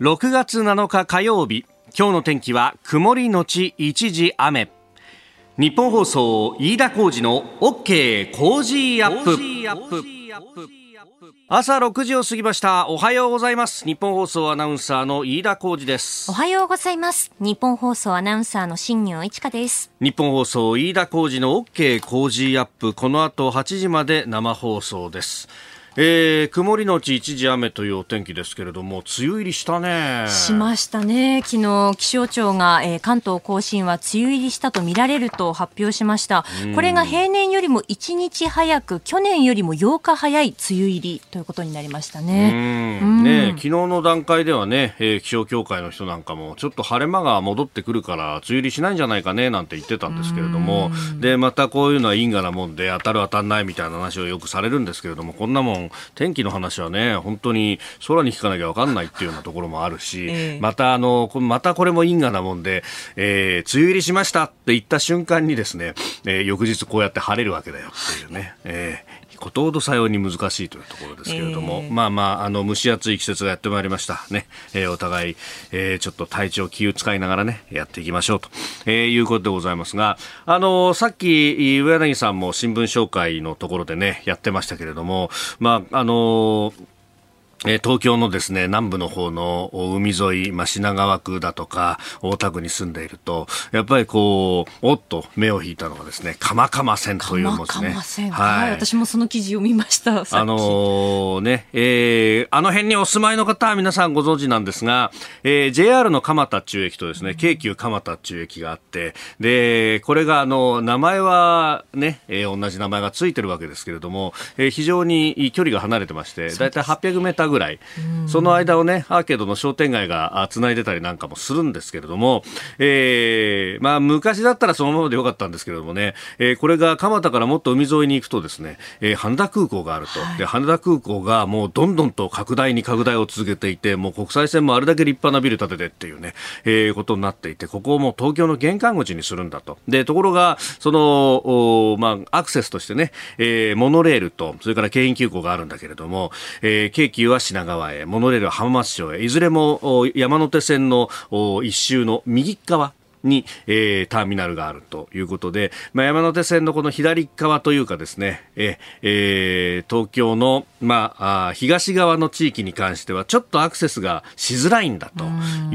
6月7日火曜日、今日の天気は曇りのち一時雨。日本放送飯田浩司の OK 工事アップ。朝6時を過ぎました。おはようございます。日本放送アナウンサーの飯田浩司です。おはようございます。日本放送アナウンサーの新業一華です。日本放送飯田浩司の OK 工事アップ、この後8時まで生放送です。曇りのうち一時雨というお天気ですけれども、梅雨入りしたね。しましたね。昨日気象庁が、関東甲信は梅雨入りしたと見られると発表しました。これが平年よりも1日早く、去年よりも8日早い梅雨入りということになりましたね。ねえ、昨日の段階ではね、気象協会の人なんかもちょっと晴れ間が戻ってくるから梅雨入りしないんじゃないかねなんて言ってたんですけれども、でまたこういうのは因果なもんで当たる当たんないみたいな話をよくされるんですけれども、こんなもん天気の話はね、本当に空に引かなきゃ分かんないっていうようなところもあるし、またこれも因果なもんで、梅雨入りしましたって言った瞬間にですね、翌日こうやって晴れるわけだよっていうね、ことほどさように難しいというところですけれども、蒸し暑い季節がやってまいりましたね。お互い、ちょっと体調気を使いながらねやっていきましょうと、いうことでございますが、さっき上柳さんも新聞紹介のところでねやってましたけれども、東京のですね、南部の方の海沿い、品川区だとか、大田区に住んでいると、やっぱりこう、おっと目を引いたのがですね、カマカマ線という文字ね。カマカマ線。はい。私もその記事読みました、さっき。あの辺にお住まいの方は皆さんご存知なんですが、JR の蒲田中駅とですね、京急蒲田中駅があって、で、これが名前はね、同じ名前がついてるわけですけれども、非常に距離が離れてまして、だいたい800メーターぐらい、その間をねアーケードの商店街がつないでたりなんかもするんですけれども、昔だったらそのままでよかったんですけれどもね、これが蒲田からもっと海沿いに行くとですね、羽田空港があると、はい、で羽田空港がもうどんどんと拡大を続けていて、もう国際線もあれだけ立派なビル建ててっていうね、ことになっていて、ここをもう東京の玄関口にするんだと。でところがその、アクセスとしてね、モノレールとそれから京浜急行があるんだけれども、京急は品川へ、モノレールは浜松町へ、いずれも山手線の一周の右側に、ターミナルがあるということで、山手線のこの左側というかですね、東京の、東側の地域に関してはちょっとアクセスがしづらいんだと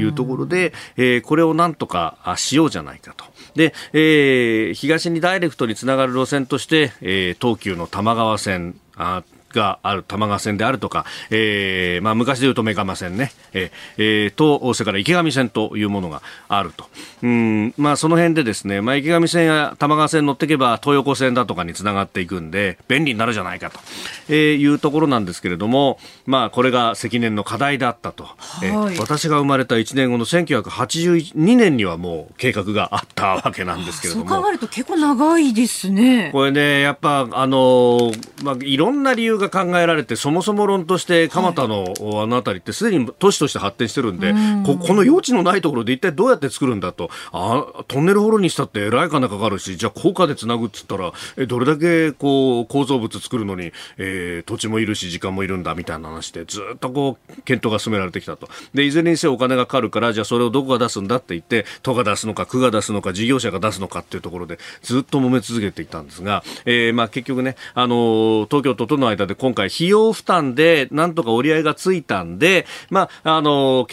いうところで、これをなんとかしようじゃないかと。で、東にダイレクトにつながる路線として、東急の玉川線がある、玉川線であるとか、昔でいうと目蒲線ね、とそれから池上線というものがあると。その辺でですね、池上線や玉川線乗っていけば東横線だとかにつながっていくんで便利になるじゃないかと、いうところなんですけれども、これが積年の課題だったと、私が生まれた1年後の1982年にはもう計画があったわけなんですけれども、そう考えると結構長いですね。これね、やっぱいろんな理由が考えられて、そもそも論として蒲田のあの辺りってすでに都市として発展してるんで、この用地のないところで一体どうやって作るんだと。トンネル掘るにしたってえらい金かかるし、じゃあ高架でつなぐっつったらどれだけこう構造物作るのに、土地もいるし時間もいるんだみたいな話で、ずっとこう検討が進められてきたと。でいずれにせよお金がかかるから、じゃあそれをどこが出すんだって言って、都が出すのか区が出すのか事業者が出すのかっていうところでずっと揉め続けていたんですが、結局ね、東京都との間で今回費用負担でなんとか折り合いがついたんで、計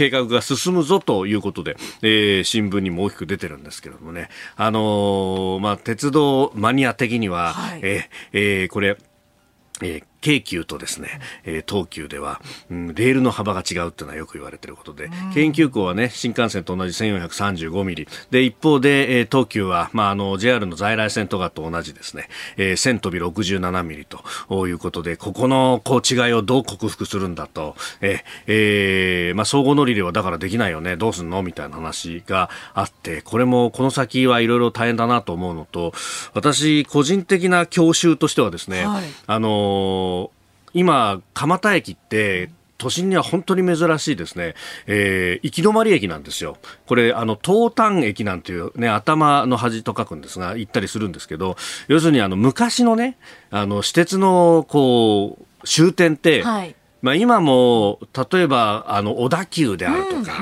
画が進むぞということで、新聞にも大きく出てるんですけれどもね、鉄道マニア的には、これ京急とですね、東急では、レールの幅が違うっていうのはよく言われていることで、京急行はね、新幹線と同じ1435ミリで、一方で、東急は、JR の在来線とかと同じですね、1000飛び67ミリということで、ここのこう違いをどう克服するんだと、相互乗り入れはだからできないよね、どうすんのみたいな話があって、これもこの先はいろいろ大変だなと思うのと、私個人的な教習としてはですね、今蒲田駅って都心には本当に珍しいですね、行き止まり駅なんですよ。これ東端駅なんていうね、頭の端と書くんですが、行ったりするんですけど、要するに昔のね、私鉄のこう終点って、はい、まあ、今も例えば小田急であるとか、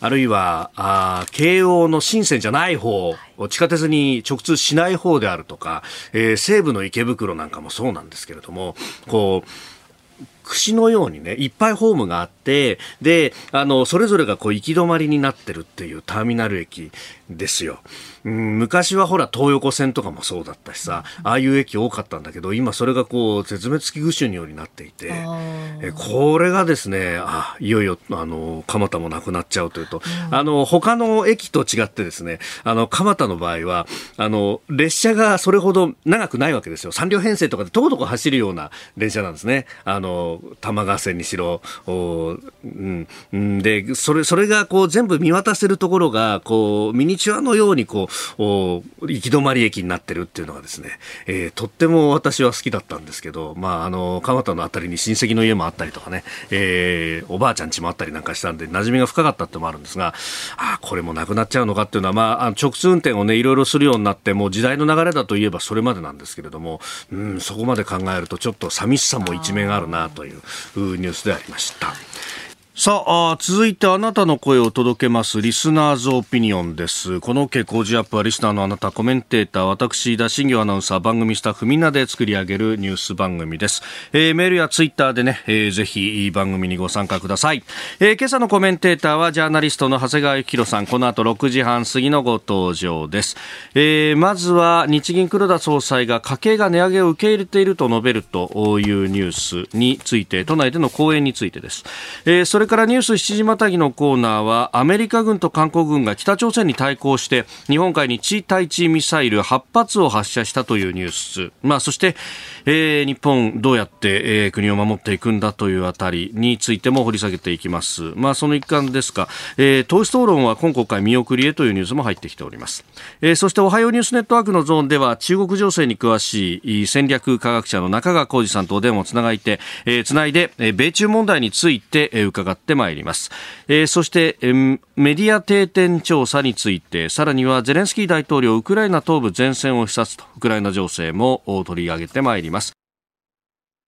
あるいは京王の新線じゃない方、地下鉄に直通しない方であるとか、西武の池袋なんかもそうなんですけれども、こう串のようにね、いっぱいホームがあって、でそれぞれがこう行き止まりになってるっていうターミナル駅ですよ。昔はほら東横線とかもそうだったしさ、ああいう駅多かったんだけど、今それがこう絶滅危惧種によりなっていて、これがですね、いよいよ蒲田もなくなっちゃうというと、他の駅と違ってですね、蒲田の場合は列車がそれほど長くないわけですよ。3両編成とかでとことこ走るような電車なんですね。玉川線にしろ、でそれがこう全部見渡せるところがこうミニチュアのようにこう行き止まり駅になってるっていうのがですね、とっても私は好きだったんですけど、まあ蒲田のあたりに親戚の家もあったりとかね、おばあちゃん家もあったりなんかしたんで馴染みが深かったってもあるんですが、これもなくなっちゃうのかっていうのは、直通運転をね、いろいろするようになってもう時代の流れだといえばそれまでなんですけれども、そこまで考えるとちょっと寂しさも一面があるなというニュースでありました。さあ、続いてあなたの声を届けますリスナーズオピニオンです。この OK 工事アップはリスナーのあなた、コメンテーター、私田新行アナウンサー、番組スタッフみんなで作り上げるニュース番組です。メールやツイッターでね、ぜひ番組にご参加ください。今朝のコメンテーターはジャーナリストの長谷川幸宏さん、この後6時半過ぎのご登場です。まずは日銀黒田総裁が家計が値上げを受け入れていると述べるというニュースについて、都内での講演についてです。それからニュース7時またぎのコーナーは、アメリカ軍と韓国軍が北朝鮮に対抗して日本海に地対地ミサイル8発を発射したというニュース、そして、日本どうやって、国を守っていくんだというあたりについても掘り下げていきます。その一環ですが、党首討論は今国会見送りへというニュースも入ってきております。そしておはようニュースネットワークのゾーンでは、中国情勢に詳しい戦略科学者の中川浩二さんとお電話をつないで、米中問題について伺ってまいります。そしてメディア定点調査について、さらにはゼレンスキー大統領ウクライナ東部前線を視察と、ウクライナ情勢も取り上げてまいります。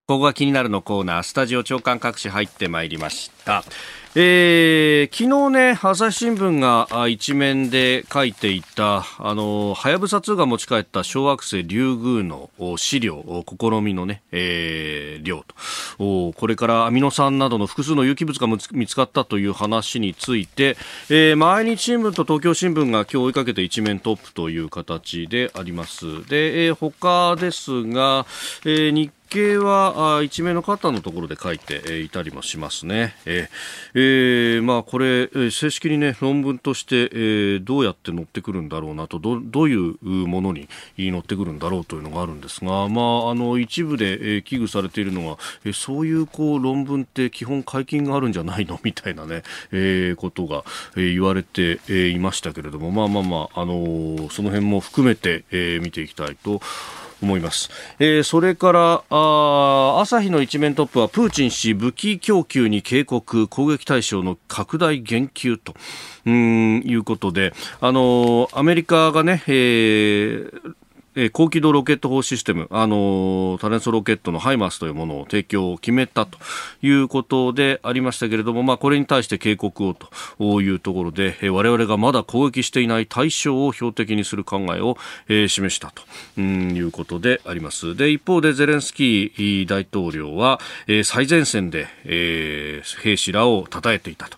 ここが気になるのコーナー、スタジオ長官各紙入ってまいりました。昨日ね、朝日新聞が一面で書いていた、はやぶさ2が持ち帰った小惑星リュウグウの試料、試みのね、量と、これからアミノ酸などの複数の有機物が見つかったという話について、毎日新聞と東京新聞が今日追いかけて一面トップという形であります。で、他ですが、日経は一面の方のところで書いていたりもしますね。これ正式にね、論文として、どうやって載ってくるんだろうなと、どういうものに載ってくるんだろうというのがあるんですが、一部で、危惧されているのは、そういうこう論文って基本解禁があるんじゃないのみたいなね、ことが、言われて、いましたけれども、その辺も含めて、見ていきたいと思います。それから朝日の一面トップは、プーチン氏武器供給に警告、攻撃対象の拡大言及ということで、アメリカがね、高機動ロケット砲システム、多連装ロケットのハイマースというものを提供を決めたということでありましたけれども、これに対して警告をというところで、我々がまだ攻撃していない対象を標的にする考えを、示したということであります。で、一方でゼレンスキー大統領は、最前線で、兵士らを称えていた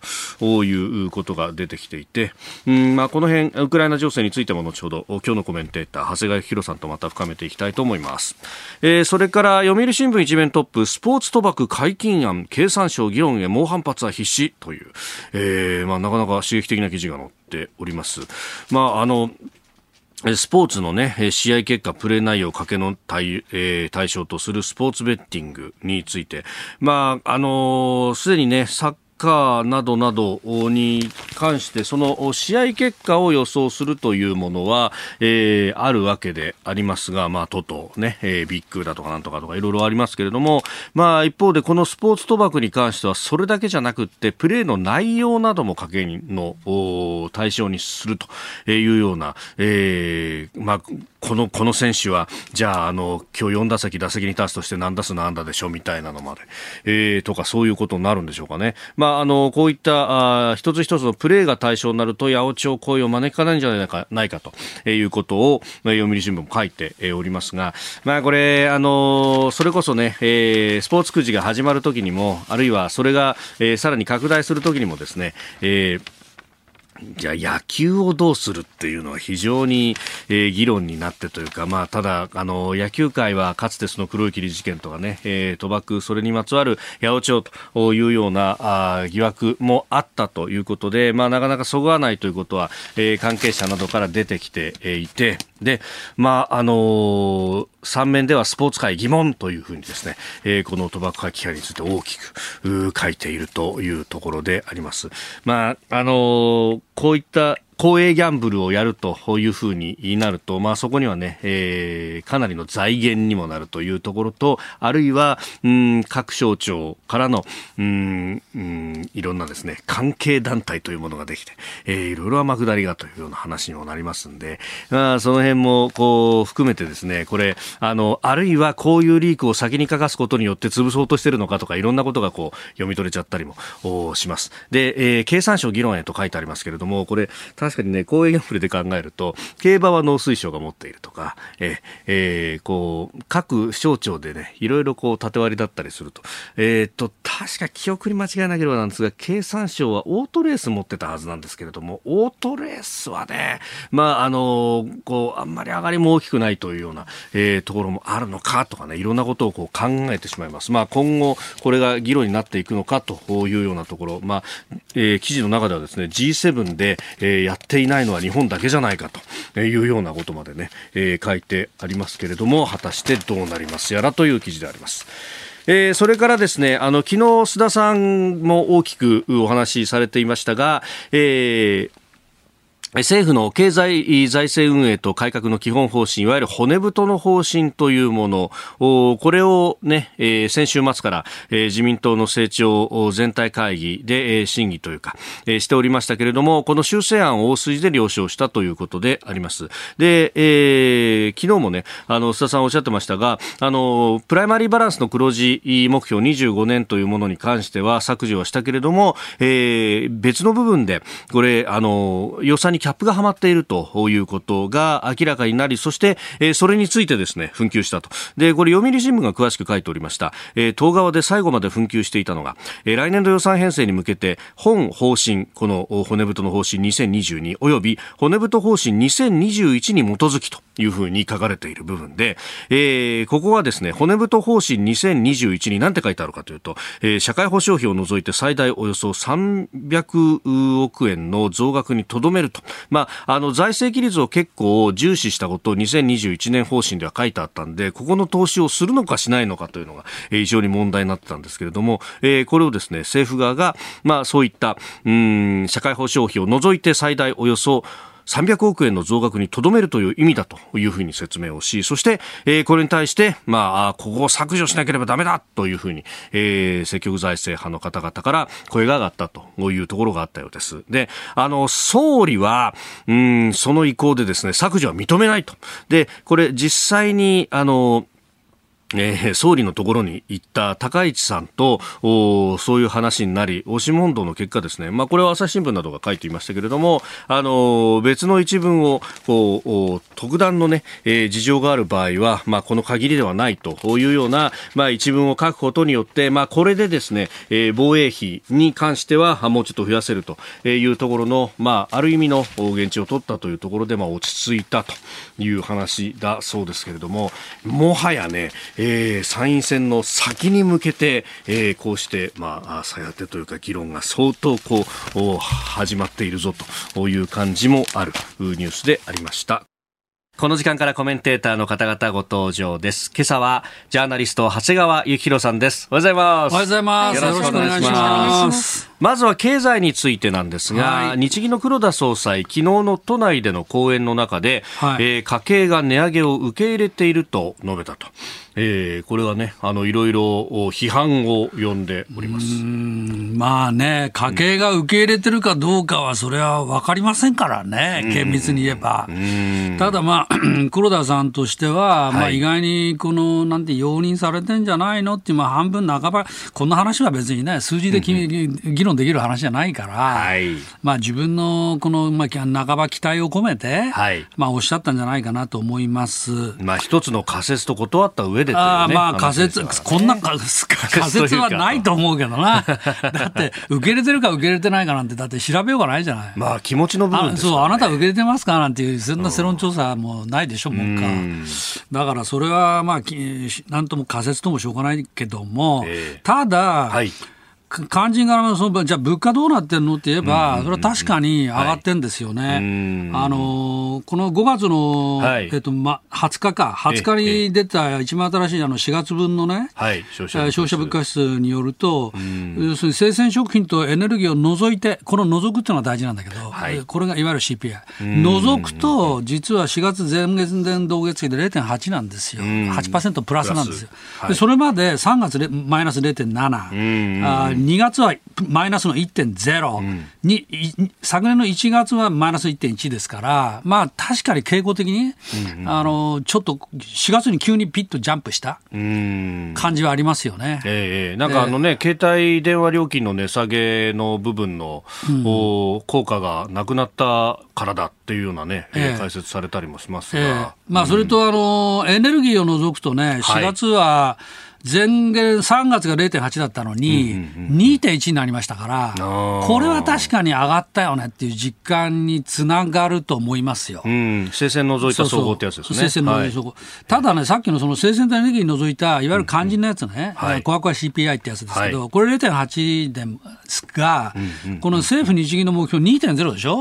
ということが出てきていて、この辺、ウクライナ情勢についても後ほど、今日のコメンテーター、長谷川幸宏さんとまた深めていきたいと思います。それから読売新聞一面トップ、スポーツ賭博解禁案、経産省議論へ猛反発は必至という、なかなか刺激的な記事が載っております。スポーツのね、試合結果、プレー内容、賭けの 対象とするスポーツベッティングについて、すでにね、サッカーなどに関してその試合結果を予想するというものは、あるわけでありますが、まあ、トト、ね、ビッグだとかなんとかとかいろいろありますけれども、まあ、一方でこのスポーツ賭博に関してはそれだけじゃなくってプレーの内容なども賭けの対象にするというような、まあ、この選手はじゃあ、今日4打席打席に立つとして何打数何安打でしょみたいなのまで、とかそういうことになるんでしょうかね。まあ、こういった一つ一つのプレーが対象になると八百長行為を招かないんじゃないかということを読売新聞も書いておりますが、まあ、これそれこそね、スポーツくじが始まるときにもあるいはそれが、さらに拡大するときにもですね、じゃあ野球をどうするっていうのは非常に、議論になってというか、まあ、ただ野球界はかつてその黒い霧事件とかね、賭博それにまつわる八百長というような疑惑もあったということで、まあ、なかなかそぐわないということは、関係者などから出てきていて、で、まあ3面ではスポーツ界疑問というふうにですね、この賭博回帰会について大きく書いているというところであります。まあ、こういった公営ギャンブルをやるというふうになると、まあ、そこにはね、かなりの財源にもなるというところと、あるいは各省庁からのいろんなですね関係団体というものができて、いろいろ天下りがというような話にもなりますんで、まあ、その辺もこう含めてですね、これあるいはこういうリークを先に書かすことによって潰そうとしてるのかとか、いろんなことがこう読み取れちゃったりもします。で、経産省議論へと書いてありますけれども、これ確かにね、公営ギャンブルで考えると競馬は農水省が持っているとか、こう各省庁でね、いろいろこう縦割りだったりすると、確か記憶に間違いなければなんですが、経産省はオートレース持ってたはずなんですけれども、オートレースはね、まあこうあんまり上がりも大きくないというような、ところもあるのかとかね、いろんなことをこう考えてしまいます。まあ、今後これが議論になっていくのかというようなところ、まあ、記事の中ではですね、G7 で、やっていないのは日本だけじゃないかというようなことまでね、書いてありますけれども、果たしてどうなりますやらという記事であります。それからですね、昨日須田さんも大きくお話しされていましたが、政府の経済財政運営と改革の基本方針、いわゆる骨太の方針というもの、これをね、先週末から自民党の政調全体会議で審議というかしておりましたけれども、この修正案を大筋で了承したということであります。で、昨日もね、須田さんおっしゃってましたが、プライマリーバランスの黒字目標25年というものに関しては削除はしたけれども、別の部分でこれ予算にキャップがはまっているということが明らかになり、そして、それについてですね紛糾したと。で、これ読売新聞が詳しく書いておりました。党側で最後まで紛糾していたのが、来年度予算編成に向けて本方針、この骨太の方針2022および骨太方針2021に基づきというふうに書かれている部分で、ここはですね、骨太方針2021に何て書いてあるかというと、社会保障費を除いて最大およそ300億円の増額にとどめると。まあ、財政規律を結構重視したことを2021年方針では書いてあったんで、ここの投資をするのかしないのかというのが、非常に問題になってたんですけれども、これをですね政府側が、まあ、そういった社会保障費を除いて最大およそ300億円の増額にとどめるという意味だというふうに説明をし、そして、これに対して、まあ、ここを削除しなければダメだというふうに、積極財政派の方々から声が上がったというところがあったようです。で、総理は、その意向でですね、削除は認めないと。で、これ実際に、総理のところに行った高市さんとそういう話になり、押し問答の結果ですね、まあ、これは朝日新聞などが書いていましたけれども、別の一文をこう特段の、ね、事情がある場合は、まあ、この限りではないというような、まあ、一文を書くことによって、まあ、これでですね、防衛費に関してはもうちょっと増やせるというところの、まあ、ある意味の現地を取ったというところで、まあ、落ち着いたという話だそうですけれども、もはやね、参院選の先に向けて、こうして、まあ、さやてというか議論が相当こう始まっているぞという感じもあるニュースでありました。この時間からコメンテーターの方々ご登場です。今朝はジャーナリスト長谷川幸宏さんです。おはようございます。おはようございます。よろしくお願いします。まずは経済についてなんですが、はい、日銀の黒田総裁、昨日の都内での講演の中で、はい、家計が値上げを受け入れていると述べたと、これはね、いろいろ批判を呼んでおります。まあね、家計が受け入れてるかどうかはそれは分かりませんからね、厳密に言えば。ただ、まあ、黒田さんとしては、はい、まあ、意外にこのなんて容認されてんじゃないのって、まあ、半分半ば、こんな話は別にね、数字で議論できる話じゃないから、はい、まあ、自分のこの、まあ、半ば期待を込めて、はい、まあ、おっしゃったんじゃないかなと思います。まあ、一つの仮説と断った上で、ね、あ、まあ、仮説、こんな仮説はないと思うけどな。だって受け入れてるか受け入れてないかなんて、だって調べようがないじゃない。まあ、気持ちの部分ですからね。そう、あなた受け入れてますかなんていう、そんな世論調査もないでしょ、もうか。だからそれはまあなんとも仮説ともしょうがないけども、ただ、はい、肝心からそのじゃあ物価どうなってんのって言えば、それは確かに上がってんですよね、はい、この5月の、はい、20日に出た一番新しい4月分のね、はい、消費者物価指数によると、要するに生鮮食品とエネルギーを除いて、この除くっていうのは大事なんだけど、はい、これがいわゆる CPI 除くと、実は4月前月年同月期で 0.8 なんですよ。 8% プラスなんですよ、はい、でそれまで3月でマイナス 0.7、2月はマイナスの 1.0、に昨年の1月はマイナス 1.1 ですから、まあ、確かに傾向的に、ちょっと4月に急にピッとジャンプした感じはありますよね。なんかね、携帯電話料金の値下げの部分の、効果がなくなったからだっていうようなね、解説されたりもしますが、まあ、それとエネルギーを除くとね、4月は、はい、前月3月が 0.8 だったのに 2.1 になりましたから、これは確かに上がったよねっていう実感につながると思いますよ。生鮮除いた総合ってやつですね。ただね、さっきのその生鮮とエネルギー除いたいわゆる肝心のやつね、コアコア CPI ってやつですけど、はい、これ 0.8 ですが、この政府日銀の目標 2.0 でしょ、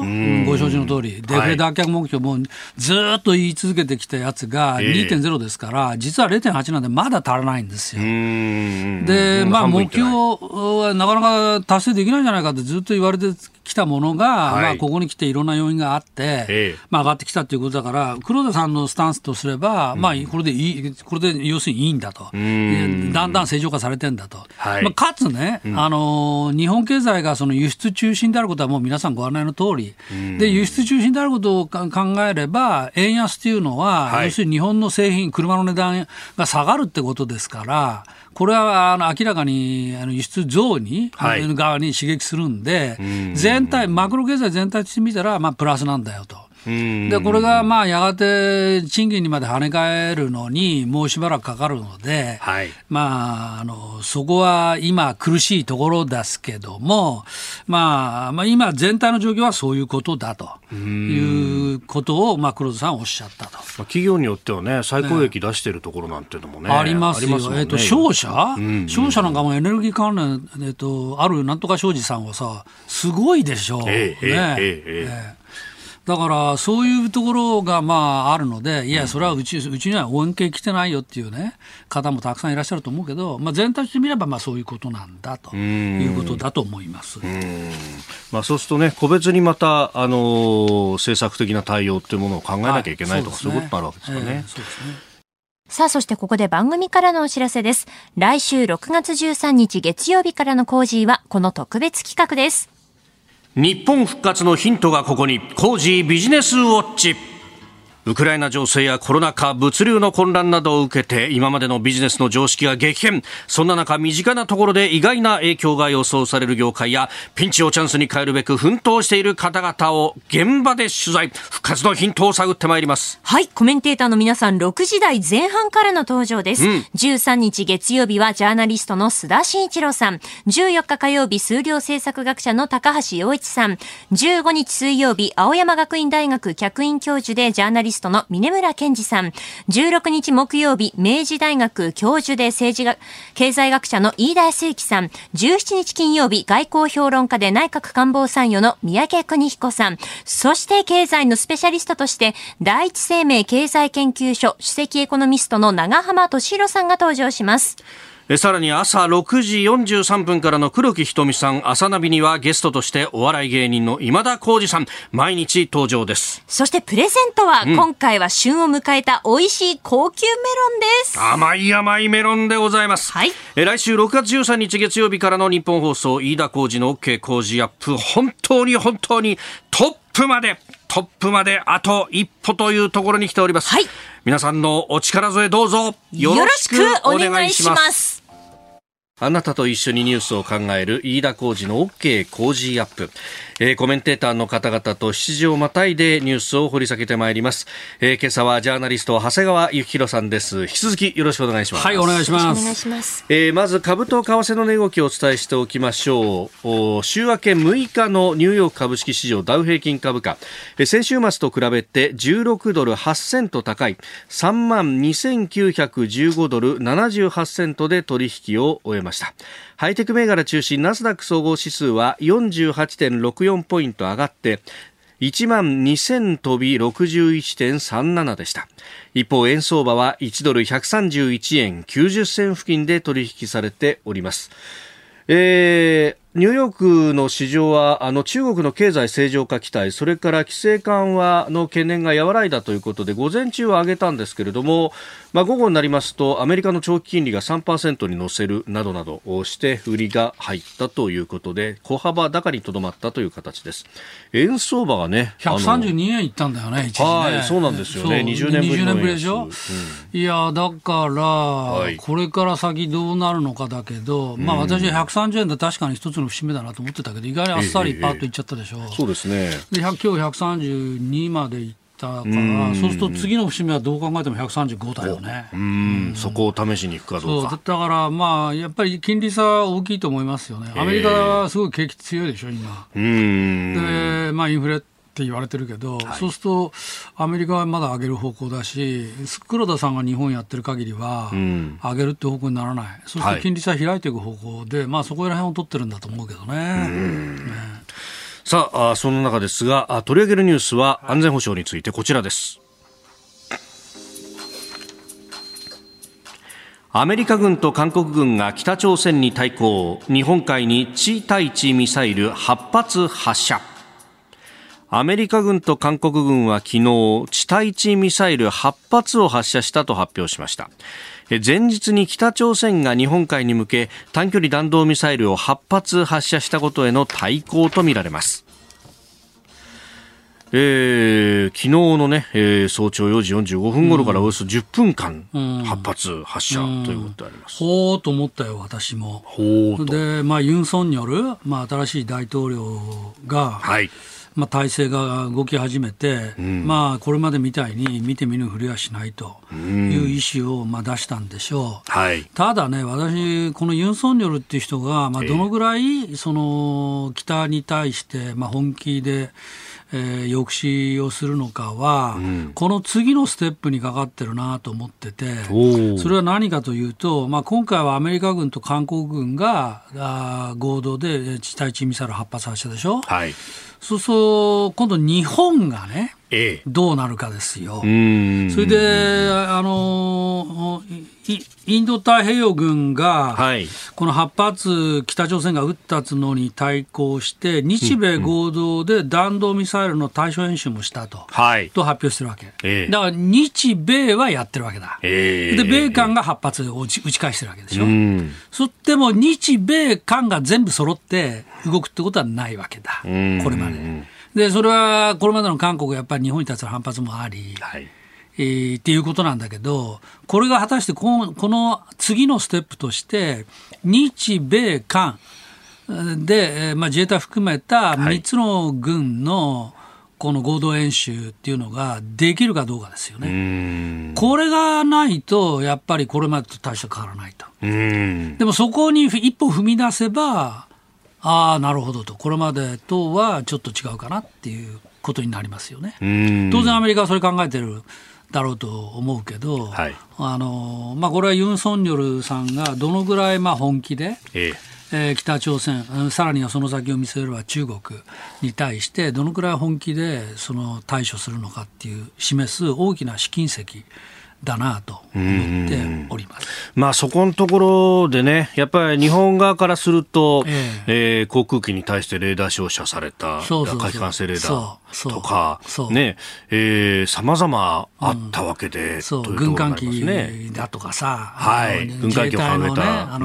ご承知の通り、デフレ脱却目標もずっと言い続けてきたやつが 2.0 ですから、実は 0.8 なんでまだ足らないんですよ。で、まあ、目標はなかなか達成できないんじゃないかってずっと言われてきたものが、はい、まあ、ここに来ていろんな要因があって、まあ、上がってきたということだから、黒田さんのスタンスとすれば、まあ、これで要するにいいんだと、だんだん正常化されてんだと、はい、まあ、かつね、日本経済がその輸出中心であることはもう皆さんご案内の通りで、輸出中心であることを考えれば、円安というのは、はい、要するに日本の製品、車の値段が下がるってことですから、これは明らかに輸出増に、はい、側に刺激するんで、全体、マクロ経済全体として見たら、まあ、プラスなんだよと。でこれがまあやがて賃金にまで跳ね返るのにもうしばらくかかるので、はい、まあ、そこは今苦しいところですけども、まあ、今全体の状況はそういうことだということを、まあ、黒田さんおっしゃったと。企業によってはね、最高益出してるところなんてのもね、ありますよ。商社なんかもエネルギー関連、あるなんとか商事さんはさ、すごいでしょ。だからそういうところがまああるので、いや、それはうちには恩恵来てないよっていうね方もたくさんいらっしゃると思うけど、まあ、全体で見ればまあそういうことなんだということだと思います。まあ、そうするとね、個別にまた政策的な対応というものを考えなきゃいけないとか、そういうことになるわけですかね。そうですね。さあ、そしてここで番組からのお知らせです。来週6月13日月曜日からのコージーはこの特別企画です。日本復活のヒントがここに。コージービジネスウォッチ。ウクライナ情勢やコロナ禍、物流の混乱などを受けて今までのビジネスの常識が激変。そんな中、身近なところで意外な影響が予想される業界や、ピンチをチャンスに変えるべく奮闘している方々を現場で取材。復活のヒントを探ってまいります。はい、コメンテーターの皆さん、6時台前半からの登場です。13日月曜日はジャーナリストの須田慎一郎さん、14日火曜日数量政策学者の高橋洋一さん、15日水曜日青山学院大学客員教授でジャーナリストの峯村健司さん、16日木曜日明治大学教授で経済学者の飯田康之さん、17日金曜日外交評論家で内閣官房参与の三宅邦彦さん、そして経済のスペシャリストとして第一生命経済研究所首席エコノミストの長浜俊弘さんが登場します。さらに朝6時43分からの黒木瞳さん、朝ナビにはゲストとしてお笑い芸人の今田耕司さん、毎日登場です。そしてプレゼントは、今回は旬を迎えた美味しい高級メロンです。甘い甘いメロンでございます、はい、来週6月13日月曜日からの日本放送飯田浩司の OK 工事アップ、本当にトップまであと一歩というところに来ております、はい、皆さんのお力添えどうぞよろしくお願いします。あなたと一緒にニュースを考える飯田浩司の OK 工事アップ、コメンテーターの方々と7時をまたいでニュースを掘り下げてまいります、今朝はジャーナリスト長谷川幸宏さんです。引き続きよろしくお願いします。はい、お願いします。まず株と為替の値動きをお伝えしておきましょう。週明け6日のニューヨーク株式市場ダウ平均株価、先週末と比べて16ドル8セント高い 32,915 ドル78セントで取引を終えました。ハイテク銘柄中心ナスダック総合指数は 48.64 ポイント上がって 12,000 飛び 61.37 でした。一方円相場は1ドル131円90銭付近で取引されております。ニューヨークの市場は中国の経済正常化期待、それから規制緩和の懸念が和らいだということで午前中は上げたんですけれども、午後になりますとアメリカの長期金利が 3% に乗せるなどなどして売りが入ったということで小幅高にとどまったという形です。円相場がね132円いったんだよね、一時ね。はい、そうなんですよね。20年ぶりでしょ、いやだから、はい、これから先どうなるのかだけど、私は130円で確かに一つの節目だなと思ってたけど、意外にあっさりパッといっちゃったでしょ、そうですね。で今日132までいったから、そうすると次の節目はどう考えても135だよね。そこを試しにいくかどうか。そうだから、やっぱり金利差大きいと思いますよね。アメリカはすごい景気強いでしょ今、で、インフレって言われてるけど、はい、そうするとアメリカはまだ上げる方向だし、黒田さんが日本やってる限りは上げるって方向にならない、そうすると金利差開いていく方向で、そこら辺を取ってるんだと思うけどね。さあ、その中ですが取り上げるニュースは安全保障についてこちらです。アメリカ軍と韓国軍が北朝鮮に対抗、日本海に地対地ミサイル8発発射。アメリカ軍と韓国軍は昨日、地対地ミサイル8発を発射したと発表しました。前日に北朝鮮が日本海に向け短距離弾道ミサイルを8発発射したことへの対抗とみられます。昨日のね、早朝4時45分頃からおよそ10分間8発発射ということであります、ほーと思ったよ私も。ほーと。で、ユン・ソンによる、新しい大統領が、はい、体制が動き始めて、これまでみたいに見て見ぬふりはしないという意思を出したんでしょう、はい、ただね、私このユン・ソンニョルっていう人が、どのぐらいその北に対して、本気で、抑止をするのかは、この次のステップにかかってるなと思ってて、それは何かというと、今回はアメリカ軍と韓国軍が合同で地対地ミサイル8発発射でしょ、はい、そうそう、今度日本がね、どうなるかですよ。それでインド太平洋軍がこの8発北朝鮮が撃ったのに対抗して日米合同で弾道ミサイルの対処演習もしたと、と発表してるわけ、だから日米はやってるわけだ、で米韓が8発を打ち返してるわけでしょ、そっても日米韓が全部揃って動くってことはないわけだ、これまでで。それはこれまでの韓国はやっぱり日本に対する反発もあり、っていうことなんだけど、これが果たしてこの次のステップとして日米韓で、自衛隊含めた3つの軍のこの合同演習っていうのができるかどうかですよね。これがないとやっぱりこれまでと大して変わらないと。でもそこに一歩踏み出せば、なるほどと、これまでとはちょっと違うかなっていうことになりますよね。当然アメリカはそれ考えてるだろうと思うけど、これはユン・ソンニョルさんがどのぐらい本気で、北朝鮮、さらにはその先を見据えれば中国に対してどのくらい本気でその対処するのかっていう示す大きな試金石だなと思っております。まあ、そこのところでね、やっぱり日本側からすると、航空機に対してレーダー照射された火器管制レーダーとかさまざまあったわけで、そう軍艦機だとかさ、はい、軍艦機をはめた、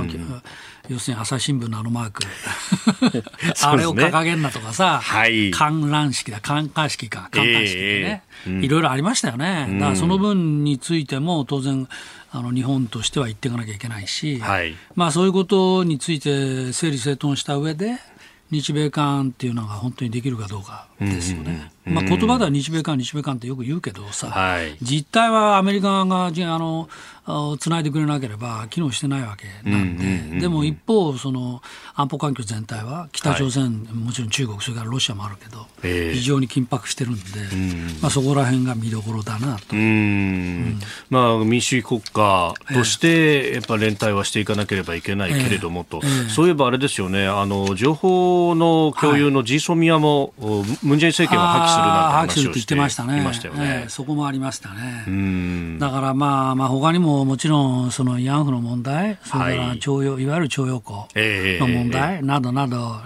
要するに朝日新聞のあのマークあれを掲げんなとかさ、はい、観覧式でね、いろいろありましたよね。だからその分についても当然日本としては言っていかなきゃいけないし、はい、まあ、そういうことについて整理整頓した上で日米韓っていうのが本当にできるかどうかですよね。まあ、言葉では日米韓ってよく言うけどさ、はい、実態はアメリカがつないでくれなければ機能してないわけなんで、でも一方その安保環境全体は北朝鮮、はい、もちろん中国、それからロシアもあるけど、非常に緊迫してるんで、まあ、そこら辺が見どころだなと。まあ、民主主義国家としてやっぱ連帯はしていかなければいけないけれどもと、そういえばあれですよね、情報の共有のGSOMIAも、ムンジェイン政権は破棄するなんて話をしていましたよね。そこもありましたね。だからまあ他にももちろんその慰安婦の問題、それからいわゆる徴用工の問題などなど、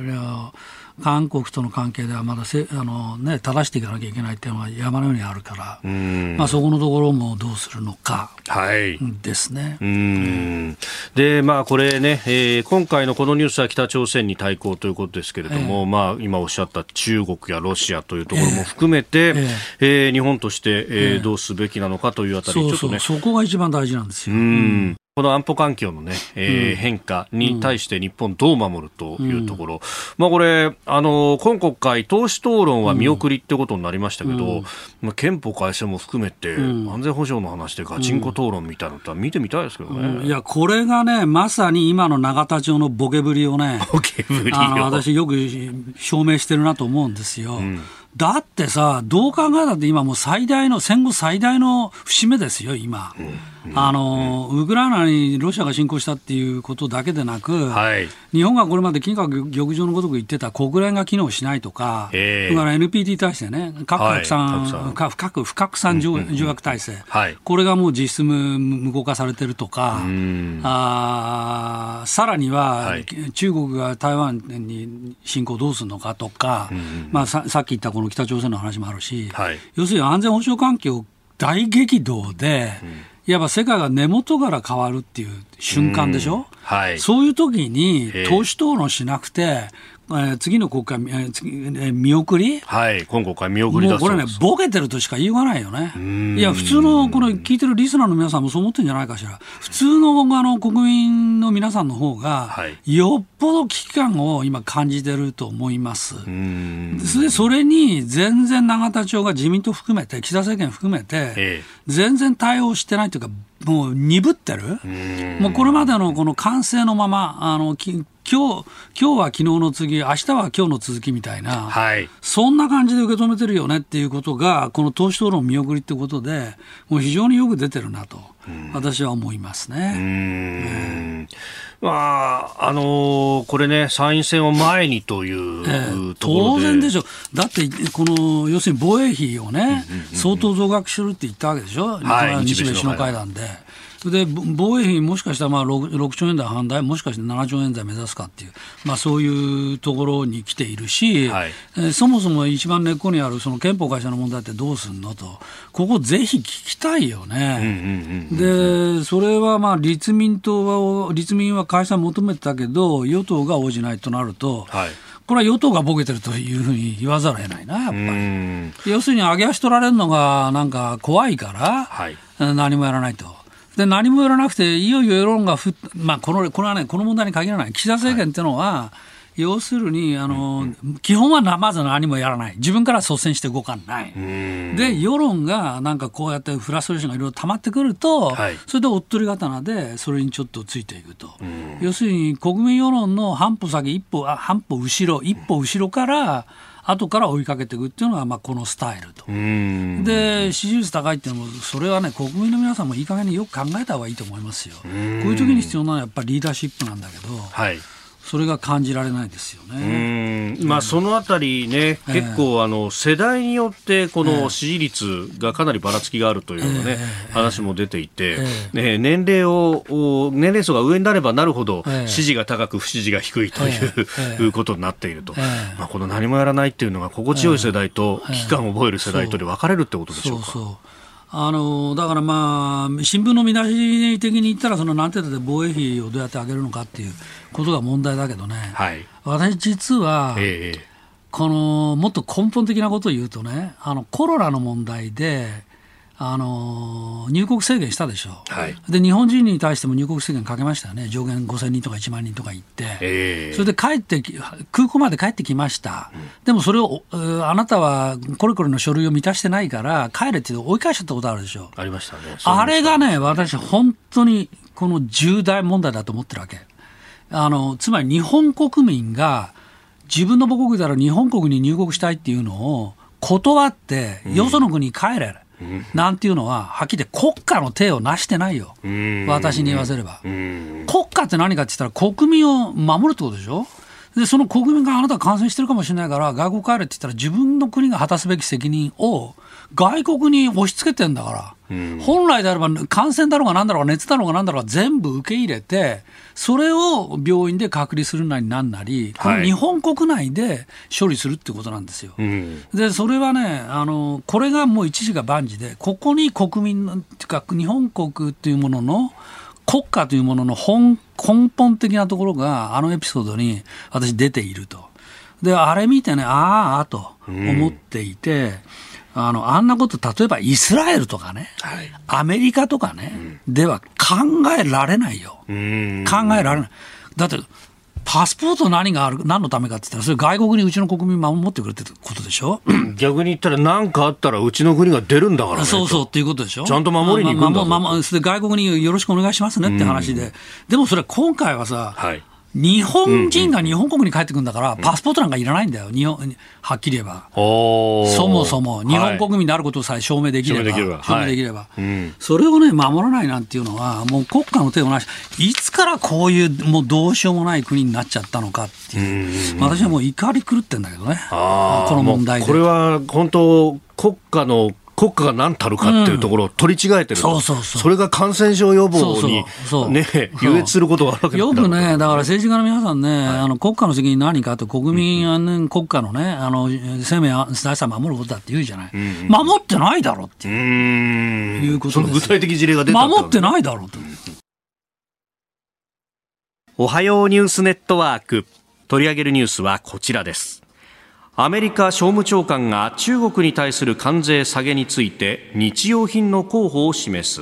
韓国との関係ではまだ正していかなきゃいけないというのは山のようにあるから、まあ、そこのところもどうするのかですね。で、まあ、これね、今回のこのニュースは北朝鮮に対抗ということですけれども、まあ、今おっしゃった中国やロシアというところも含めて、日本として、どうすべきなのかというあたり、そこが一番大事なんですよ。この安保環境の、ね変化に対して日本どう守るというところ、まあ、これ今国会党首討論は見送りってことになりましたけど、まあ、憲法改正も含めて、安全保障の話でガチンコ討論みたいなのって見てみたいですけどね。いや、これがね、まさに今の永田町のボケぶりをね、私よく証明してるなと思うんですよ。だってさ、どう考えたって今もう戦後最大の節目ですよ、今。ウクライナにロシアが侵攻したっていうことだけでなく、はい、日本がこれまで金閣玉城のごとく言ってた国連が機能しないとか、だから NPT に対してね、不拡散条約体制、はい、これがもう実質無効化されてるとか、さらには、はい、中国が台湾に侵攻どうするのかとか、まあ、さっき言ったこの北朝鮮の話もあるし、はい、要するに安全保障環境大激動で、いわば世界が根元から変わるっていう瞬間でしょ、はい、そういう時に党首討論しなくて、次の国会、見送り、はい、今国会見送りだそうです。もうこれね、ボケてるとしか言いようがないよね。いや、普通のこの聞いてるリスナーの皆さんもそう思ってるんじゃないかしら。普通の国民の皆さんの方が、はい、よっぽど危機感を今感じてると思います。それに全然永田町が自民党含めて岸田政権含めて、全然対応してないというか、もう鈍ってる。もうこれまでのこの完成のまま、今日は昨日の次、明日は今日の続きみたいな、はい、そんな感じで受け止めてるよねっていうことが、この党首討論見送りってことで、もう非常によく出てるなと、私は思いますね。まあ、これね、参院選を前にという、ところで当然でしょ。だってこの要するに防衛費をね、相当増額するって言ったわけでしょ、はい、日米首脳会談で。で、防衛費もしかしたらまあ 6兆円台半台、もしかして7兆円台目指すかっていう、まあ、そういうところに来ているし、はい、そもそも一番根っこにあるその憲法改正の問題ってどうすんのと、ここぜひ聞きたいよね。で、それはまあ立民は解散求めてたけど、与党が応じないとなると、はい、これは与党がボケてるというふうに言わざるを得ないな、やっぱり。要するに上げ足取られるのがなんか怖いから、はい、何もやらないと。で、何もやらなくて、いよいよ世論がまあ、これはね、この問題に限らない。岸田政権っていうのは、はい、要するに、基本はまず何もやらない。自分から率先して動かない。で、世論が、なんかこうやってフラストレーションがいろいろ溜まってくると、はい、それでおっとり刀で、それにちょっとついていくと。要するに、国民世論の半歩後ろ、一歩後ろから、後から追いかけていくっていうのが、まあ、このスタイルと。で、支持率高いっていうのも、それはね、国民の皆さんもいい加減によく考えた方がいいと思いますよ。こういう時に必要なのはやっぱりリーダーシップなんだけど、はい、それが感じられないですよね。うん、まあ、そのあたりね、結構世代によってこの支持率がかなりばらつきがあるというような、ね話も出ていて、年齢層が上になればなるほど支持が高く不支持が低いという、いうことになっていると、まあ、この何もやらないっていうのが心地よい世代と危機感を覚える世代とで分かれるってことでしょうか。そうそうだから、まあ、新聞の見出し的に言ったらその何程度で防衛費をどうやって上げるのかっていうことが問題だけどね、はい、私実は、このもっと根本的なことを言うとね、コロナの問題で入国制限したでしょ、はい、で日本人に対しても入国制限かけましたよね。上限5000人とか1万人とか言って、それで空港まで帰ってきました、うん、でもそれをあなたはこれこれの書類を満たしてないから帰れって追い返しちゃったことあるでしょ。ありましたね。あれがね、私本当にこの重大問題だと思ってるわけ。つまり日本国民が自分の母国である日本国に入国したいっていうのを断ってよその国に帰れ、うんなんていうのははっきり言って国家の体を成してないよ。私に言わせれば国家って何かって言ったら国民を守るってことでしょ。でその国民があなた感染してるかもしれないから外国帰れって言ったら自分の国が果たすべき責任を外国に押し付けてんだから、本来であれば感染だろうが何だろうが熱だろうが何だろうが全部受け入れてそれを病院で隔離するなりなんなり、この日本国内で処理するってことなんですよ、でそれはねこれがもう一時が万事で、ここに国民っていうか日本国というものの国家というものの根本的なところがあのエピソードに私出ていると。であれ見てね、ああと思っていて、あんなこと例えばイスラエルとかね、はい、アメリカとかね、では考えられないよ。考えられない。だってパスポート何のためかって言ったらそれ外国にうちの国民守ってくれってことでしょ。逆に言ったら何かあったらうちの国が出るんだからね。そうそうっていうことでしょ。ちゃんと守りに行くんだぞ、外国によろしくお願いしますねって話で、でもそれ今回はさ、はい、日本人が日本国に帰ってくるんだからパスポートなんかいらないんだよ、はっきり言えば。そもそも日本国民であることさえ証明できれば、それをね守らないなんていうのはもう国家の手をなし、いつからこういうもうどうしようもない国になっちゃったのかっていう、私はもう怒り狂ってんだけどね、この問題で。これは本当国家が何たるかっていうところを取り違えてると、それが感染症予防に優越することがあるわけだから。よくね、だから政治家の皆さんね、国家の責任何かと、国民は、国家のね、生命財産守ることだって言うじゃない。守ってないだろっていうことです。その具体的事例が出たってこと。守ってないだろと。おはようニュースネットワーク。取り上げるニュースはこちらです。アメリカ商務長官が中国に対する関税下げについて日用品の候補を示す。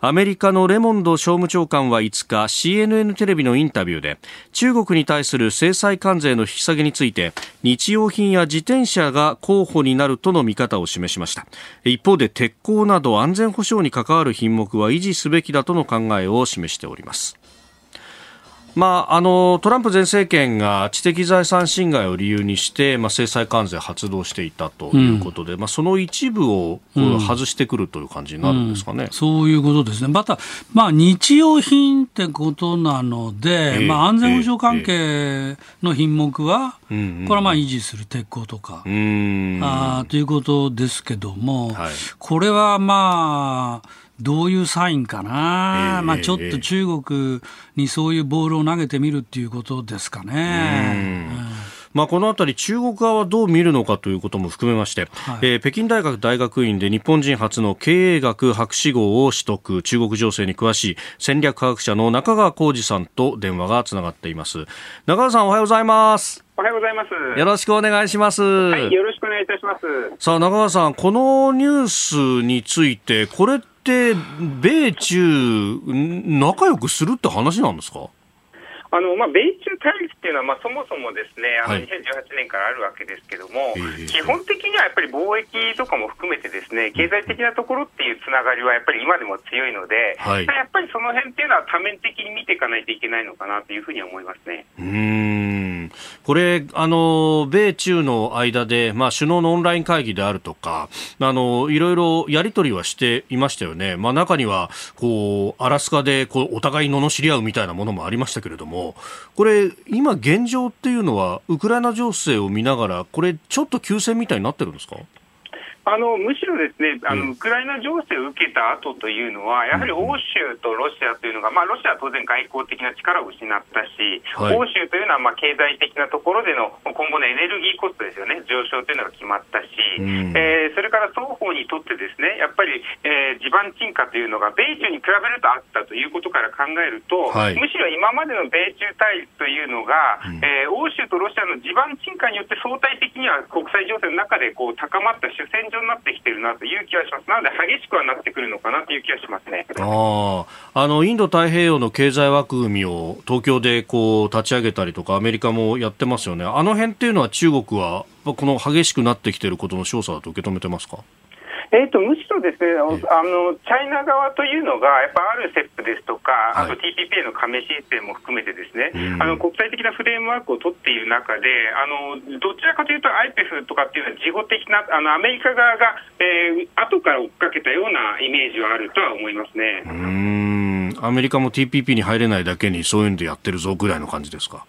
アメリカのレモンド商務長官は5日 CNN テレビのインタビューで中国に対する制裁関税の引き下げについて日用品や自転車が候補になるとの見方を示しました。一方で鉄鋼など安全保障に関わる品目は維持すべきだとの考えを示しております。まあ、トランプ前政権が知的財産侵害を理由にして、制裁関税発動していたということで、その一部を外してくるという感じになるんですかね。そういうことですね。また、日用品ってことなので、安全保障関係の品目は、これは維持する鉄鋼とか、ということですけども、はい、これはどういうサインかな、ちょっと中国にそういうボールを投げてみるっていうことですかね。このあたり中国側はどう見るのかということも含めまして、北京大学大学院で日本人初の経営学博士号を取得、中国情勢に詳しい戦略科学者の中川浩二さんと電話がつながっています。中川さん、おはようございます。おはようございます。よろしくお願いします。はい、よろしくお願いいたします。さあ、中川さん、このニュースについて、これって米中仲良くするって話なんですか？米中対立っていうのは、そもそもですね、2018年からあるわけですけども、基本的にはやっぱり貿易とかも含めてですね、経済的なところっていうつながりはやっぱり今でも強いので、やっぱりその辺っていうのは多面的に見ていかないといけないのかなというふうに思いますね。これ米中の間で、首脳のオンライン会議であるとかいろいろやり取りはしていましたよね。中にはこうアラスカでこうお互い罵り合うみたいなものもありましたけれども、これ今現状っていうのはウクライナ情勢を見ながらこれちょっと休戦みたいになってるんですか？むしろですね、ウクライナ情勢を受けた後というのは、やはり欧州とロシアというのが、ロシアは当然外交的な力を失ったし、欧州というのは経済的なところでの今後のエネルギーコストですよね、上昇というのが決まったし、それから双方にとってですね、やっぱり、地盤沈下というのが米中に比べるとあったということから考えると、むしろ今までの米中対立というのが、欧州とロシアの地盤沈下によって相対的には国際情勢の中でこう高まった主戦になってきてるなという気はします。なので激しくはなってくるのかなという気はしますね。インド太平洋の経済枠組みを東京でこう立ち上げたりとかアメリカもやってますよね。あの辺っていうのは中国はこの激しくなってきてることの調査だと受け止めてますか？むしろですね、チャイナ側というのがやっぱ RCEP ですとか、あと TPP の加盟申請も含めてですね、国際的なフレームワークを取っている中で、どちらかというと IPEF とかっていうのは事後的なアメリカ側が、後から追っかけたようなイメージはあるとは思いますね。アメリカも TPP に入れないだけにそういうんでやってるぞぐらいの感じですか？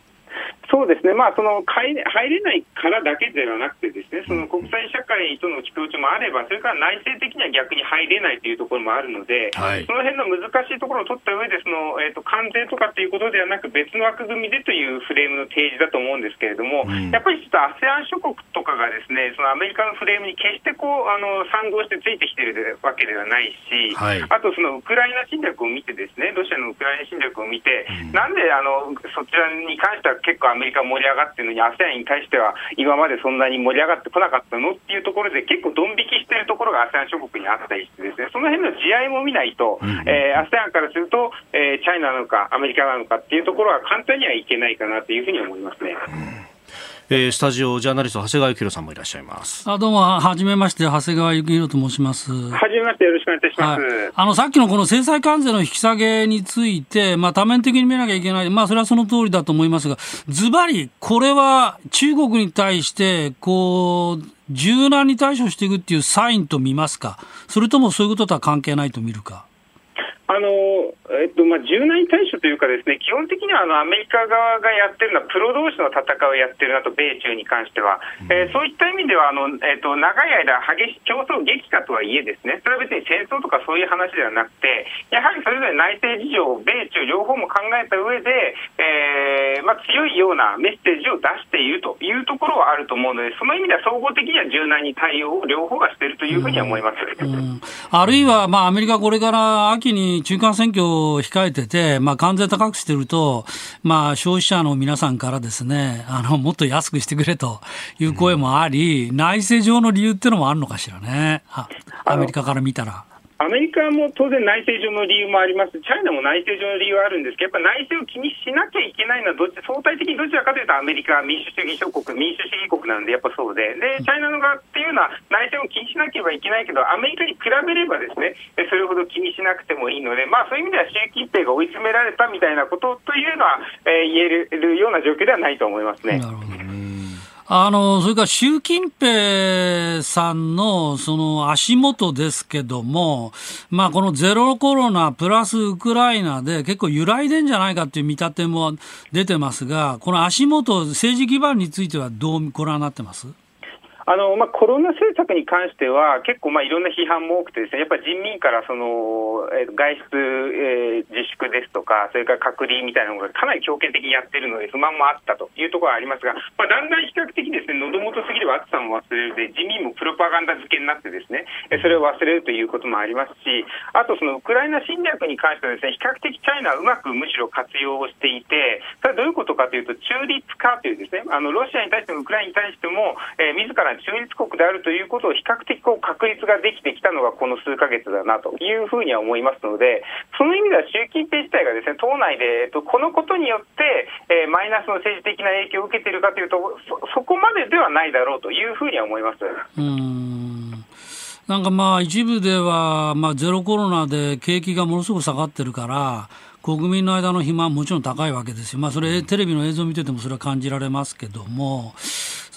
そうですね、入れないからだけではなくてですね、その国際社会との協調もあれば、それから内政的には逆に入れないというところもあるので、その辺の難しいところを取った上で、関税とかということではなく、別の枠組みでというフレームの提示だと思うんですけれども、やっぱりちょっと ASEAN 諸国とかがですね、そのアメリカのフレームに決して賛同してついてきているわけではないし、あとそのウクライナ侵略を見てですね、ロシアのウクライナ侵略を見て、なんでそちらに関しては結構アメリカ盛り上がってるのに ASEAN に対しては今までそんなに盛り上がってこなかったのっていうところで結構ドン引きしているところが ASEAN 諸国にあったりしてですね、その辺の地合いも見ないと ASEAN からすると、チャイナなのかアメリカなのかっていうところは簡単にはいけないかなというふうに思いますね。スタジオジャーナリスト長谷川幸宏さんもいらっしゃいます。どうもはじめまして、長谷川幸宏と申します。はじめまして、よろしくお願いいたします。さっきのこの制裁関税の引き下げについて、多面的に見なきゃいけない、それはその通りだと思いますが、ズバリこれは中国に対してこう柔軟に対処していくっていうサインと見ますか、それともそういうこととは関係ないと見るか。柔軟に対処というかですね、基本的にはアメリカ側がやってるのはプロ同士の戦いをやってるなと、米中に関しては、そういった意味では長い間激しい競争激化とはいえですね、それは別に戦争とかそういう話ではなくて、やはりそれぞれ内政事情を米中両方も考えた上で、強いようなメッセージを出しているというところはあると思うので、その意味では総合的には柔軟に対応を両方がしているというふうには思います。あるいはアメリカこれから秋に中間選挙を控えてて、関税高くしてると、消費者の皆さんからですね、もっと安くしてくれという声もあり、内政上の理由ってのもあるのかしらね、アメリカから見たら。アメリカも当然内政上の理由もあります。チャイナも内政上の理由はあるんですけど、やっぱ内政を気にしなきゃいけないのは相対的にどちらかというとアメリカは民主主義諸国、民主主義国なんでやっぱそうで、チャイナの側っていうのは内政を気にしなければいけないけど、アメリカに比べればですね、それほど気にしなくてもいいので、そういう意味では習近平が追い詰められたみたいなことというのは、言えるような状況ではないと思いますね。なるほどね。それから習近平さんのその足元ですけども、このゼロコロナプラスウクライナで結構揺らいでんじゃないかっていう見立ても出てますが、この足元、政治基盤についてはどうご覧になってます？コロナ政策に関しては結構いろんな批判も多くてですね、やっぱり人民からその外出自粛ですとか、それから隔離みたいなものがかなり強権的にやってるので不満もあったというところはありますが、だんだん比較的ですね、喉元すぎれば暑さも忘れるで、人民もプロパガンダ付けになってですね、それを忘れるということもありますし、あとそのウクライナ侵略に関してはですね、比較的チャイナはうまくむしろ活用をしていて、それはどういうことかというと、中立化というですね、ロシアに対してもウクライナに対しても、自ら中立国であるということを比較的確立ができてきたのがこの数ヶ月だなというふうには思いますので、その意味では習近平自体がですね、党内でこのことによってマイナスの政治的な影響を受けているかというと、そこまでではないだろうというふうには思います。なんか一部ではゼロコロナで景気がものすごく下がってるから国民の間の暇はもちろん高いわけですよ。まあ、それテレビの映像を見ててもそれは感じられますけども、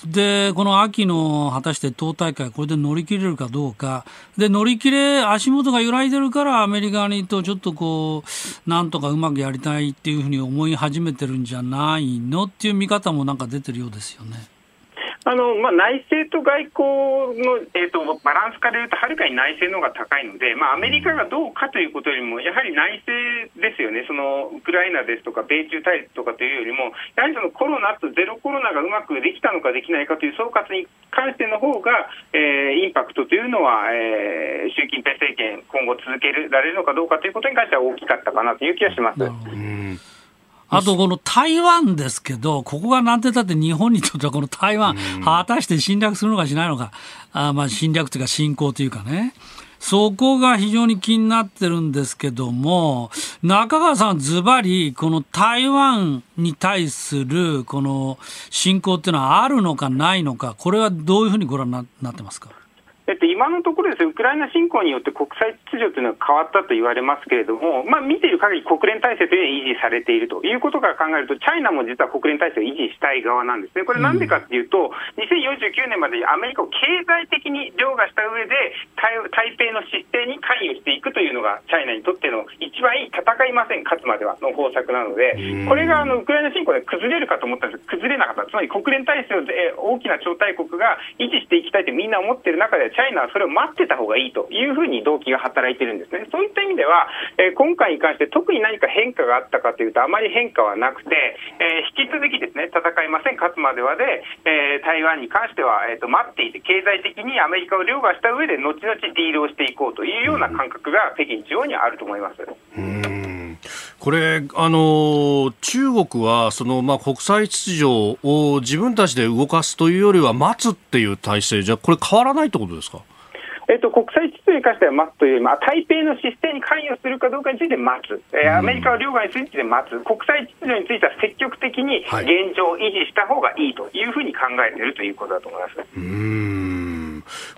でこの秋の果たして党大会、これで乗り切れるかどうかで、乗り切れ、足元が揺らいでるからアメリカにとちょっとこうなんとかうまくやりたいっていうふうに思い始めてるんじゃないのっていう見方もなんか出てるようですよね。内政と外交の、バランスからいうとはるかに内政の方が高いので、アメリカがどうかということよりもやはり内政ですよね。そのウクライナですとか米中対立とかというよりも、やはりそのコロナとゼロコロナがうまくできたのかできないかという総括に関しての方が、インパクトというのは、習近平政権今後続けられるのかどうかということに関しては大きかったかなという気がします。あとこの台湾ですけど、ここがなんてだって日本にとってはこの台湾、果たして侵略するのかしないのか、まあ侵略というか侵攻というかね、そこが非常に気になってるんですけども、中川さんズバリこの台湾に対するこの侵攻っていうのはあるのかないのか、これはどういうふうにご覧になってますか？今のところですね、ウクライナ侵攻によって国際秩序というのは変わったと言われますけれども、見ている限り国連体制というのは維持されているということから考えると、チャイナも実は国連体制を維持したい側なんですね。これなんでかというと、2049年までにアメリカを経済的に凌駕した上で台北の失政に関与していくというのがチャイナにとっての一番いい戦いません勝つまではの方策なので、これがウクライナ侵攻で崩れるかと思ったんですが、崩れなかった。つまり国連体制を大きな超大国が維持していきたいとみんな思っている中で、チャイナはそれを待ってた方がいいというふうに動機が働いてるんですね。そういった意味では、今回に関して特に何か変化があったかというとあまり変化はなくて、引き続きですね、戦いません勝つまではで、台湾に関しては、待っていて経済的にアメリカを凌駕した上で後々ディールをしていこうというような感覚が北京中央にあると思います。これ中国はその、国際秩序を自分たちで動かすというよりは待つっていう体制じゃこれ変わらないってことですか？国際秩序に関しては待つというより、台北の失政に関与するかどうかについて待つ、アメリカを凌駕について待つ、国際秩序については積極的に現状を維持した方がいいというふうに考えているということだと思います。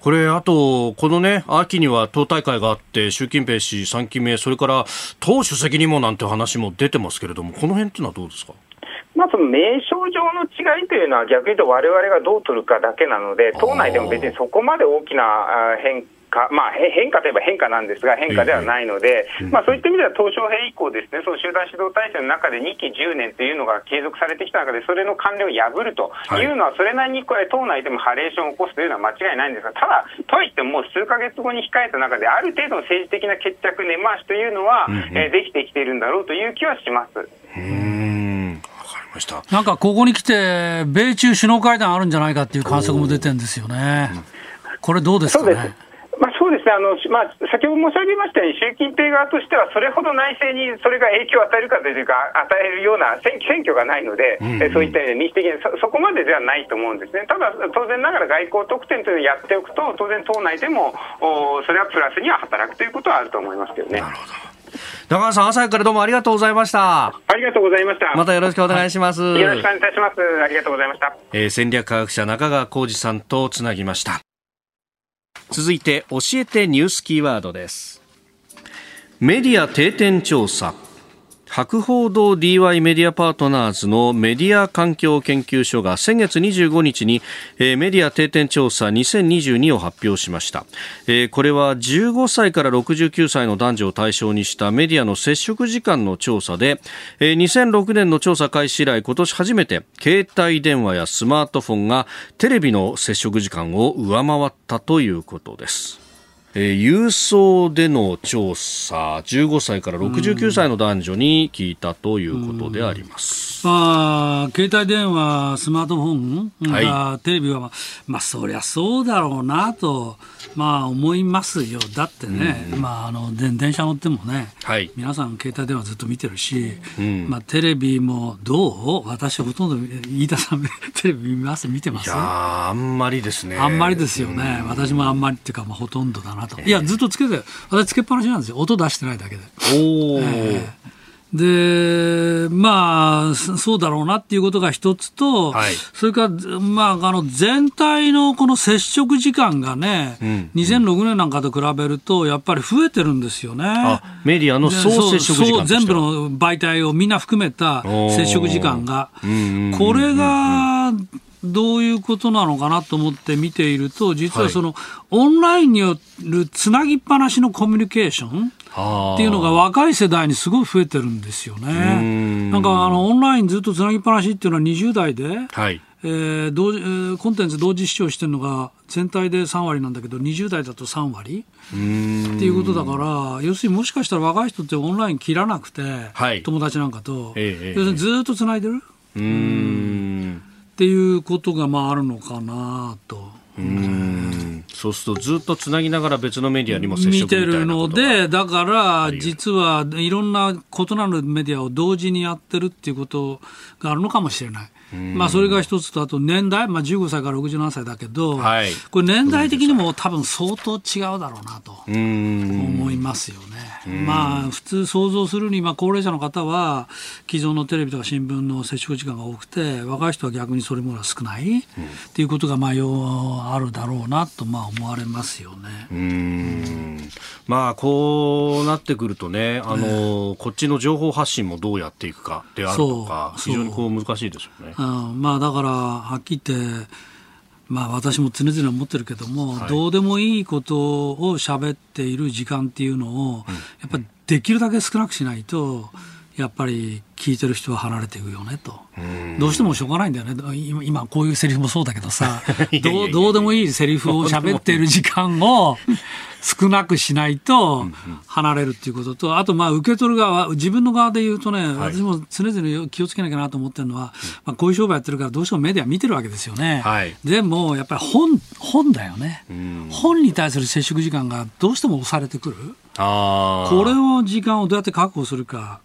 これあとこのね秋には党大会があって、習近平氏3期目、それから党主席にもなんて話も出てますけれども、この辺というのはどうですか？その名称上の違いというのは逆に言うと我々がどう取るかだけなので、党内でも別にそこまで大きな変化といえば変化なんですが変化ではないので、そういった意味では鄧小平以降ですね、その集団指導体制の中で2期10年というのが継続されてきた中で、それの慣例を破るというのはそれなりにこれ党内でもハレーションを起こすというのは間違いないんですが、ただとはいっても数ヶ月後に控えた中である程度の政治的な決着根回しというのは、できてきているんだろうという気はします。なんかここに来て米中首脳会談あるんじゃないかっていう観測も出てるんですよね。これどうですかね？そうですね、先ほど申し上げましたように習近平側としてはそれほど内政にそれが影響を与えるかというか与えるような選挙がないので、そういったような民主的に そこまでではないと思うんですね。ただ当然ながら外交特典というのをやっておくと当然党内でもそれはプラスには働くということはあると思いますけどね。なるほど。中川さん、朝からどうもありがとうございました。ありがとうございました。またよろしくお願いします。よろしくお願いいたします。ありがとうございました、戦略科学者中川浩二さんとつなぎました。続いて教えてニュースキーワードです。メディア定点調査、博報堂 DY メディアパートナーズのメディア環境研究所が先月25日にメディア定点調査2022を発表しました。これは15歳から69歳の男女を対象にしたメディアの接触時間の調査で、2006年の調査開始以来今年初めて携帯電話やスマートフォンがテレビの接触時間を上回ったということです。郵送での調査、15歳から69歳の男女に聞いたということであります。携帯電話、スマートフォン、テレビは、そりゃそうだろうなと、思いますよ。だってね、電車乗ってもね、皆さん携帯電話ずっと見てるし、テレビもどう？私ほとんど飯田さんテレビ見てます？いや、あんまりですね。あんまりですよね。私もあんまりっていうか、ほとんどだなと。いや、ずっとつけて、私つけっぱなしなんですよ。音出してないだけで。で、まあ、そうだろうなっていうことが一つと、はい、それから、まあ、全体のこの接触時間がね、うん、2006年なんかと比べると、やっぱり増えてるんですよね。あ、メディアの総接触時間。全部の媒体をみんな含めた接触時間が。これが、どういうことなのかなと思って見ていると、実はその、オンラインによるつなぎっぱなしのコミュニケーションっていうのが若い世代にすごい増えてるんですよね。なんかオンラインずっとつなぎっぱなしっていうのは20代で、はい、コンテンツ同時視聴してるのが全体で3割なんだけど20代だと3割っていうことだから、要するにもしかしたら若い人ってオンライン切らなくて、はい、友達なんかと、要するにずっとつないでるっていうことがまああるのかなと。そうするとずっとつなぎながら別のメディアにも接触みたいなこと見てるので、だから実はいろんな異なるメディアを同時にやってるっていうことがあるのかもしれない。まあ、それが一つと、あと年代、まあ、15歳から67歳だけど、はい、これ年代的にも多分相当違うだろうなと思いますよね。まあ、普通想像するに、まあ、高齢者の方は既存のテレビとか新聞の接触時間が多くて、若い人は逆にそれものが少ない、っていうことがまああるだろうなとまあ思われますよね。まあ、こうなってくるとね、こっちの情報発信もどうやっていくかであるとか、非常にこう難しいですよね。まあ、だからはっきり言って、まあ、私も常々思ってるけども、はい、どうでもいいことを喋っている時間っていうのを、やっぱりできるだけ少なくしないと、やっぱり聞いてる人は離れていくよねと。どうしてもしょうがないんだよね。今こういうセリフもそうだけどさ、どうでもいいセリフを喋っている時間を少なくしないと離れるっていうことと、あとまあ受け取る側、自分の側で言うとね、私も常々気をつけなきゃなと思ってるのは、まあ、こういう商売やってるからどうしてもメディア見てるわけですよね。はい、でもやっぱり本だよね。本に対する接触時間がどうしても押されてくる。これを時間をどうやって確保するか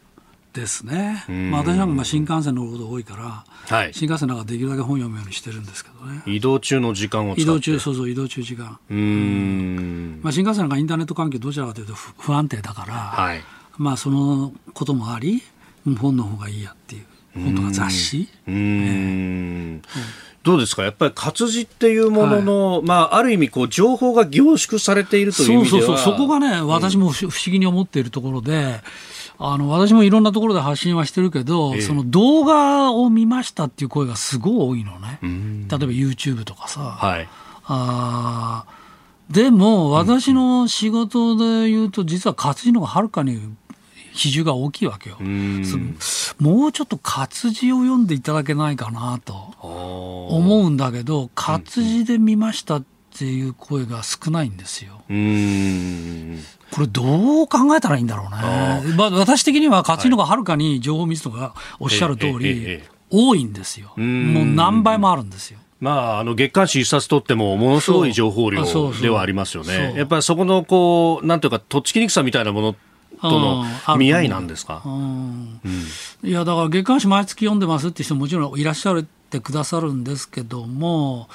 ですね。まあ、私なんか新幹線乗ること多いから、はい、新幹線なんかできるだけ本読むようにしてるんですけどね。移動中の時間を使って。移動中時間。まあ、新幹線なんかインターネット環境どちらかというと不安定だから、はい、まあ、そのこともあり、本の方がいいやっていう。本とか雑誌。どうですか、やっぱり活字っていうものの、はい、まあ、ある意味こう情報が凝縮されているという意味では、そこがね、私も不思議に思っているところで、私もいろんなところで発信はしてるけど、その動画を見ましたっていう声がすごい多いのね。例えば YouTube とかさ、はい、でも私の仕事で言うと、実は活字の方がはるかに比重が大きいわけよ。もうちょっと活字を読んでいただけないかなと思うんだけど、活字で見ましたっていう声が少ないんですよ。これどう考えたらいいんだろうね。まあ、私的には活字の方がはるかに情報密度がおっしゃる通り多いんですよ。もう何倍もあるんですよ。まあ、月刊誌一冊取ってもものすごい情報量ではありますよね。やっぱりそこのこうなんていうかとっつきにくさみたいなものとの見合いなんですか。いや、だから月刊誌毎月読んでますって人ももちろんいらっしゃるってくださるんですけども、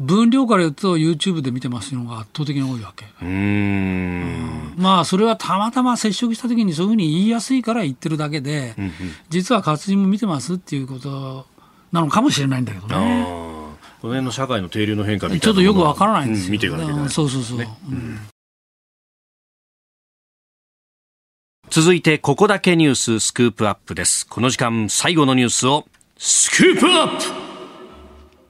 分量から言うと YouTube で見てますのが圧倒的に多いわけ。まあ、それはたまたま接触した時にそういうふうに言いやすいから言ってるだけで、実は活字も見てますっていうことなのかもしれないんだけどね。この辺の社会の定流の変化みたいな、ちょっとよくわからないんですよ。見ていかなきゃいけない。そう、ね。続いてここだけニューススクープアップです。この時間最後のニュースをスクープアップ。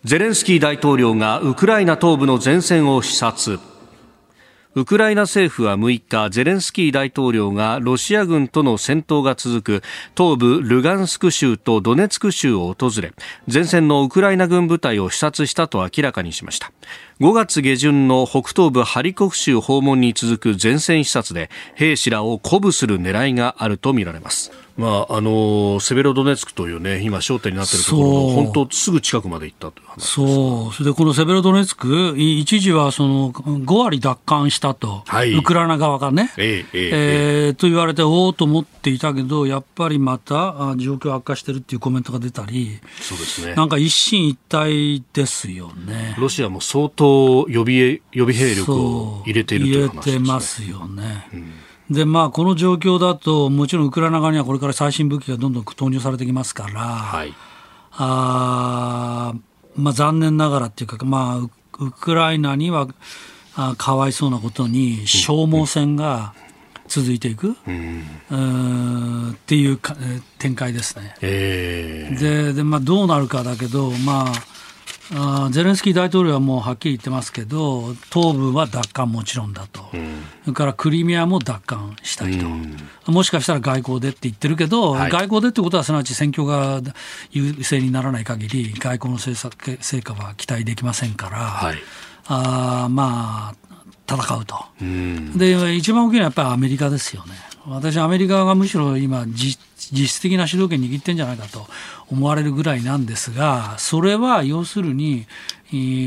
ゼレンスキー大統領がウクライナ東部の前線を視察。ウクライナ政府は6日、ゼレンスキー大統領がロシア軍との戦闘が続く東部ルガンスク州とドネツク州を訪れ、前線のウクライナ軍部隊を視察したと明らかにしました。5月下旬の北東部ハリコフ州訪問に続く前線視察で、兵士らを鼓舞する狙いがあるとみられます。まあ、セベロドネツクというね、今焦点になっているところの本当すぐ近くまで行ったという話です。それでこのセベロドネツク、一時はその5割奪還したと、はい、ウクライナ側がね、と言われておおと思っていたけど、やっぱりまた状況悪化してるっていうコメントが出たり、そうですね、なんか一進一退ですよね。ロシアも相当予備兵力を入れているという話ですね。入れてますよね。でこの状況だともちろんウクライナ側にはこれから最新武器がどんどん投入されてきますから、はい残念ながらというか、ウクライナにはかわいそうなことに消耗戦が続いていく、っていうか展開ですね、どうなるかだけど、ゼレンスキー大統領はもうはっきり言ってますけど、東部は奪還もちろんだと、それからクリミアも奪還したいと、もしかしたら外交でって言ってるけど、はい、外交でってことはすなわち戦況が優勢にならない限り外交の成果は期待できませんから、はい、戦うと、で一番大きいのはやっぱりアメリカですよね。私アメリカがむしろ今実質的な主導権握ってるんじゃないかと思われるぐらいなんですが、それは要するに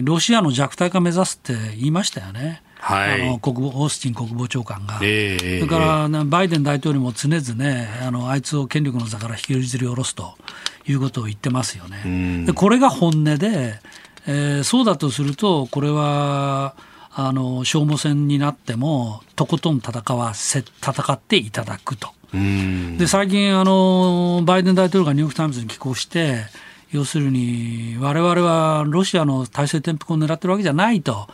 ロシアの弱体化目指すって言いましたよね、はい、オースティン国防長官が、それからバイデン大統領も常々、あいつを権力の座から引きずり下ろすということを言ってますよね。でこれが本音で、そうだとするとこれは消耗戦になってもとことん戦っていただくと。で最近バイデン大統領がニューヨーク・タイムズに寄稿して、要するに我々はロシアの体制転覆を狙ってるわけじゃないと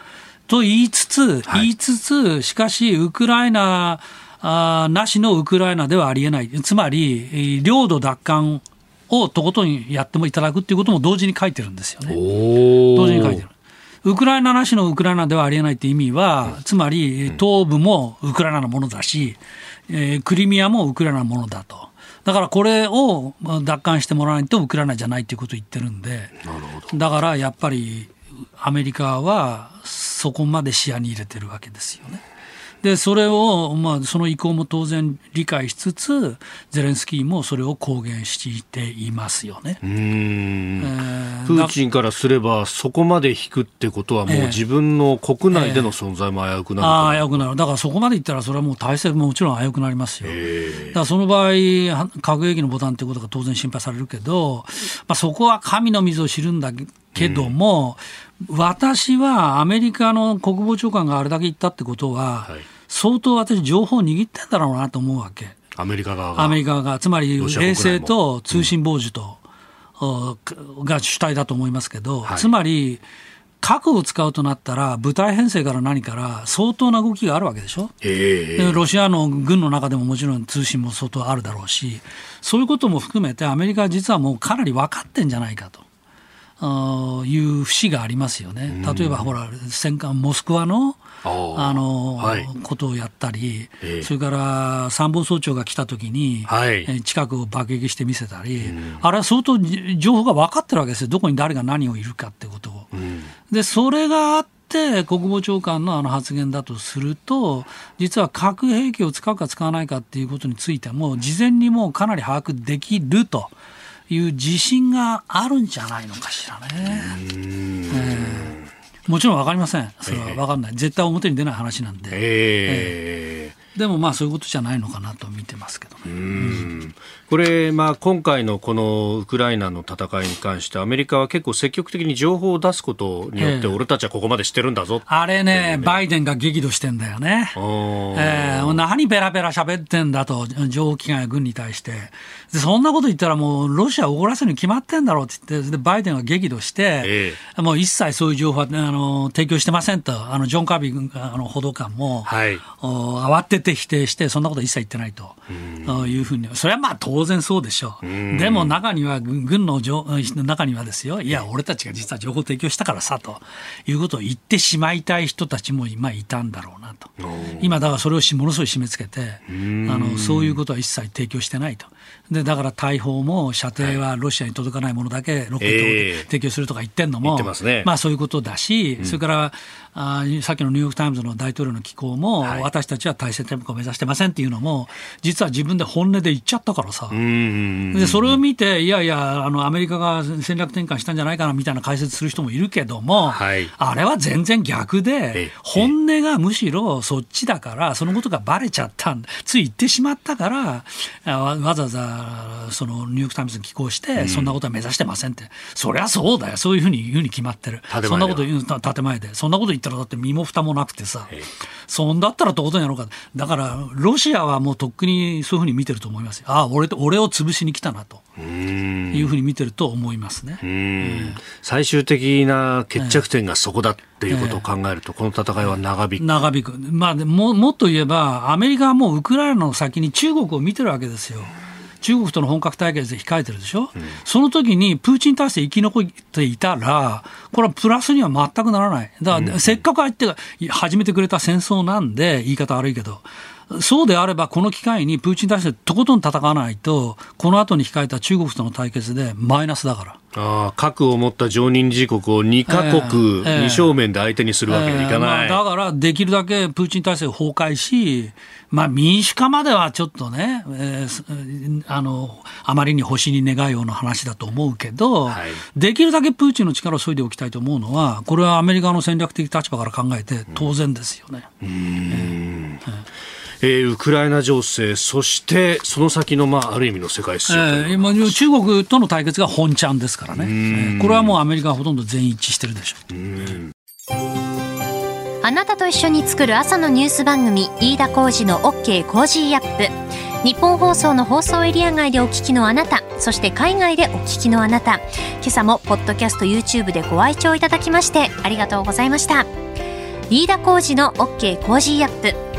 言いつつ、しかしウクライナなしのウクライナではありえない、つまり領土奪還をとことんやってもいただくということも同時に書いてるんですよね。同時に書いてる。ウクライナなしのウクライナではありえないという意味は、つまり東部もウクライナのものだし、クリミアもウクライナのものだと。だからこれを奪還してもらわないとウクライナじゃないということを言ってるんで、なるほど。だからやっぱりアメリカはそこまで視野に入れてるわけですよね。でそれを、その意向も当然理解しつつ、ゼレンスキーもそれを公言していますよね。プーチンからすればそこまで引くってことはもう自分の国内での存在も危うくなる、危うくなる。だからそこまでいったらそれはもう体制ももちろん危うくなりますよ。だからその場合核兵器のボタンということが当然心配されるけど、そこは神の水を知るんだけども、私はアメリカの国防長官があれだけ言ったってことは、はい、相当私情報を握ってんだろうなと思うわけ。アメリカ側がつまり衛星と通信傍受と、が主体だと思いますけど、はい、つまり核を使うとなったら部隊編成から何から相当な動きがあるわけでしょ、でロシアの軍の中でももちろん通信も相当あるだろうし、そういうことも含めてアメリカは実はもうかなり分かってんじゃないかという節がありますよね。例えばほら戦艦モスクワのはい、ことをやったり、それから参謀総長が来たときに、はい、近くを爆撃して見せたり、あれは相当情報が分かってるわけですよ。どこに誰が何をいるかってことを、でそれがあって国防長官の発言だとすると、実は核兵器を使うか使わないかっていうことについても事前にもうかなり把握できるという自信があるんじゃないのかしらね。もちろん分かりません。それは分かんない、絶対表に出ない話なんで、でもそういうことじゃないのかなと見てますけどね。これ、今回のこのウクライナの戦いに関してアメリカは結構積極的に情報を出すことによって、俺たちはここまでしてるんだぞって、あれね、バイデンが激怒してんだよね。何ベラベラ喋ってんだと、情報機関や軍に対して。でそんなこと言ったらもうロシアを怒らせるに決まってんだろうって言って、でバイデンが激怒して、もう一切そういう情報は提供してませんと、ジョン・カービー報道官も、はい、慌てて否定して、そんなこと一切言ってないというふうに。それは当然そうでしょう。でも中には軍の中にはですよ、いや俺たちが実は情報提供したからさということを言ってしまいたい人たちも今いたんだろうなと。今だからそれをものすごい締め付けて、そういうことは一切提供してないと。でだから大砲も射程はロシアに届かないものだけロケットを提供するとか言ってんのも、そういうことだし、それからさっきのニューヨークタイムズの大統領の寄稿も、私たちは体制転覆を目指してませんっていうのも実は自分で本音で言っちゃったからさ。でそれを見て、いやいやアメリカが戦略転換したんじゃないかなみたいな解説する人もいるけども、あれは全然逆で、本音がむしろそっちだから、そのことがバレちゃったつい言ってしまったから、わざわざそのニューヨークタイムズに寄稿して、そんなことは目指してませんって、そりゃそうだよ、そういうふうに決まってる、そんなこと言う建前でそんなこと言ってったらだって身も蓋もなくてさ、そんだったらどういうことになろうか。だからロシアはもうとっくにそういうふうに見てると思います。ああ、俺を潰しに来たなというふうに見てると思いますね。最終的な決着点がそこだっていうことを考えると、この戦いは長引く、まあ、もっと言えばアメリカはもうウクライナの先に中国を見てるわけですよ。中国との本格対決で控えてるでしょ、その時にプーチンに対して生き残っていたらこれはプラスには全くならない。だからせっかく相手が始めてくれた戦争なんで、言い方悪いけどそうであればこの機会にプーチンに対してとことん戦わないと、この後に控えた中国との対決でマイナスだから。核を持った常任理事国を2カ国2正面で相手にするわけにはいかない、まあ、だからできるだけプーチン体制を崩壊し、まあ、民主化まではちょっとね、あまりに星に願いようの話だと思うけど、はい、できるだけプーチンの力を削いでおきたいと思うのは、これはアメリカの戦略的立場から考えて当然ですよね。ウクライナ情勢、そしてその先の、まあ、ある意味の世界史、中国との対決が本ちゃんですからね。これはもうアメリカはほとんど全員一致してるでしょう。あなたと一緒に作る朝のニュース番組、飯田浩司の OK コージーアップ。日本放送の放送エリア外でお聞きのあなた、そして海外でお聞きのあなた、今朝もポッドキャスト YouTube でご愛聴いただきましてありがとうございました。飯田浩司の OK コージーアップ、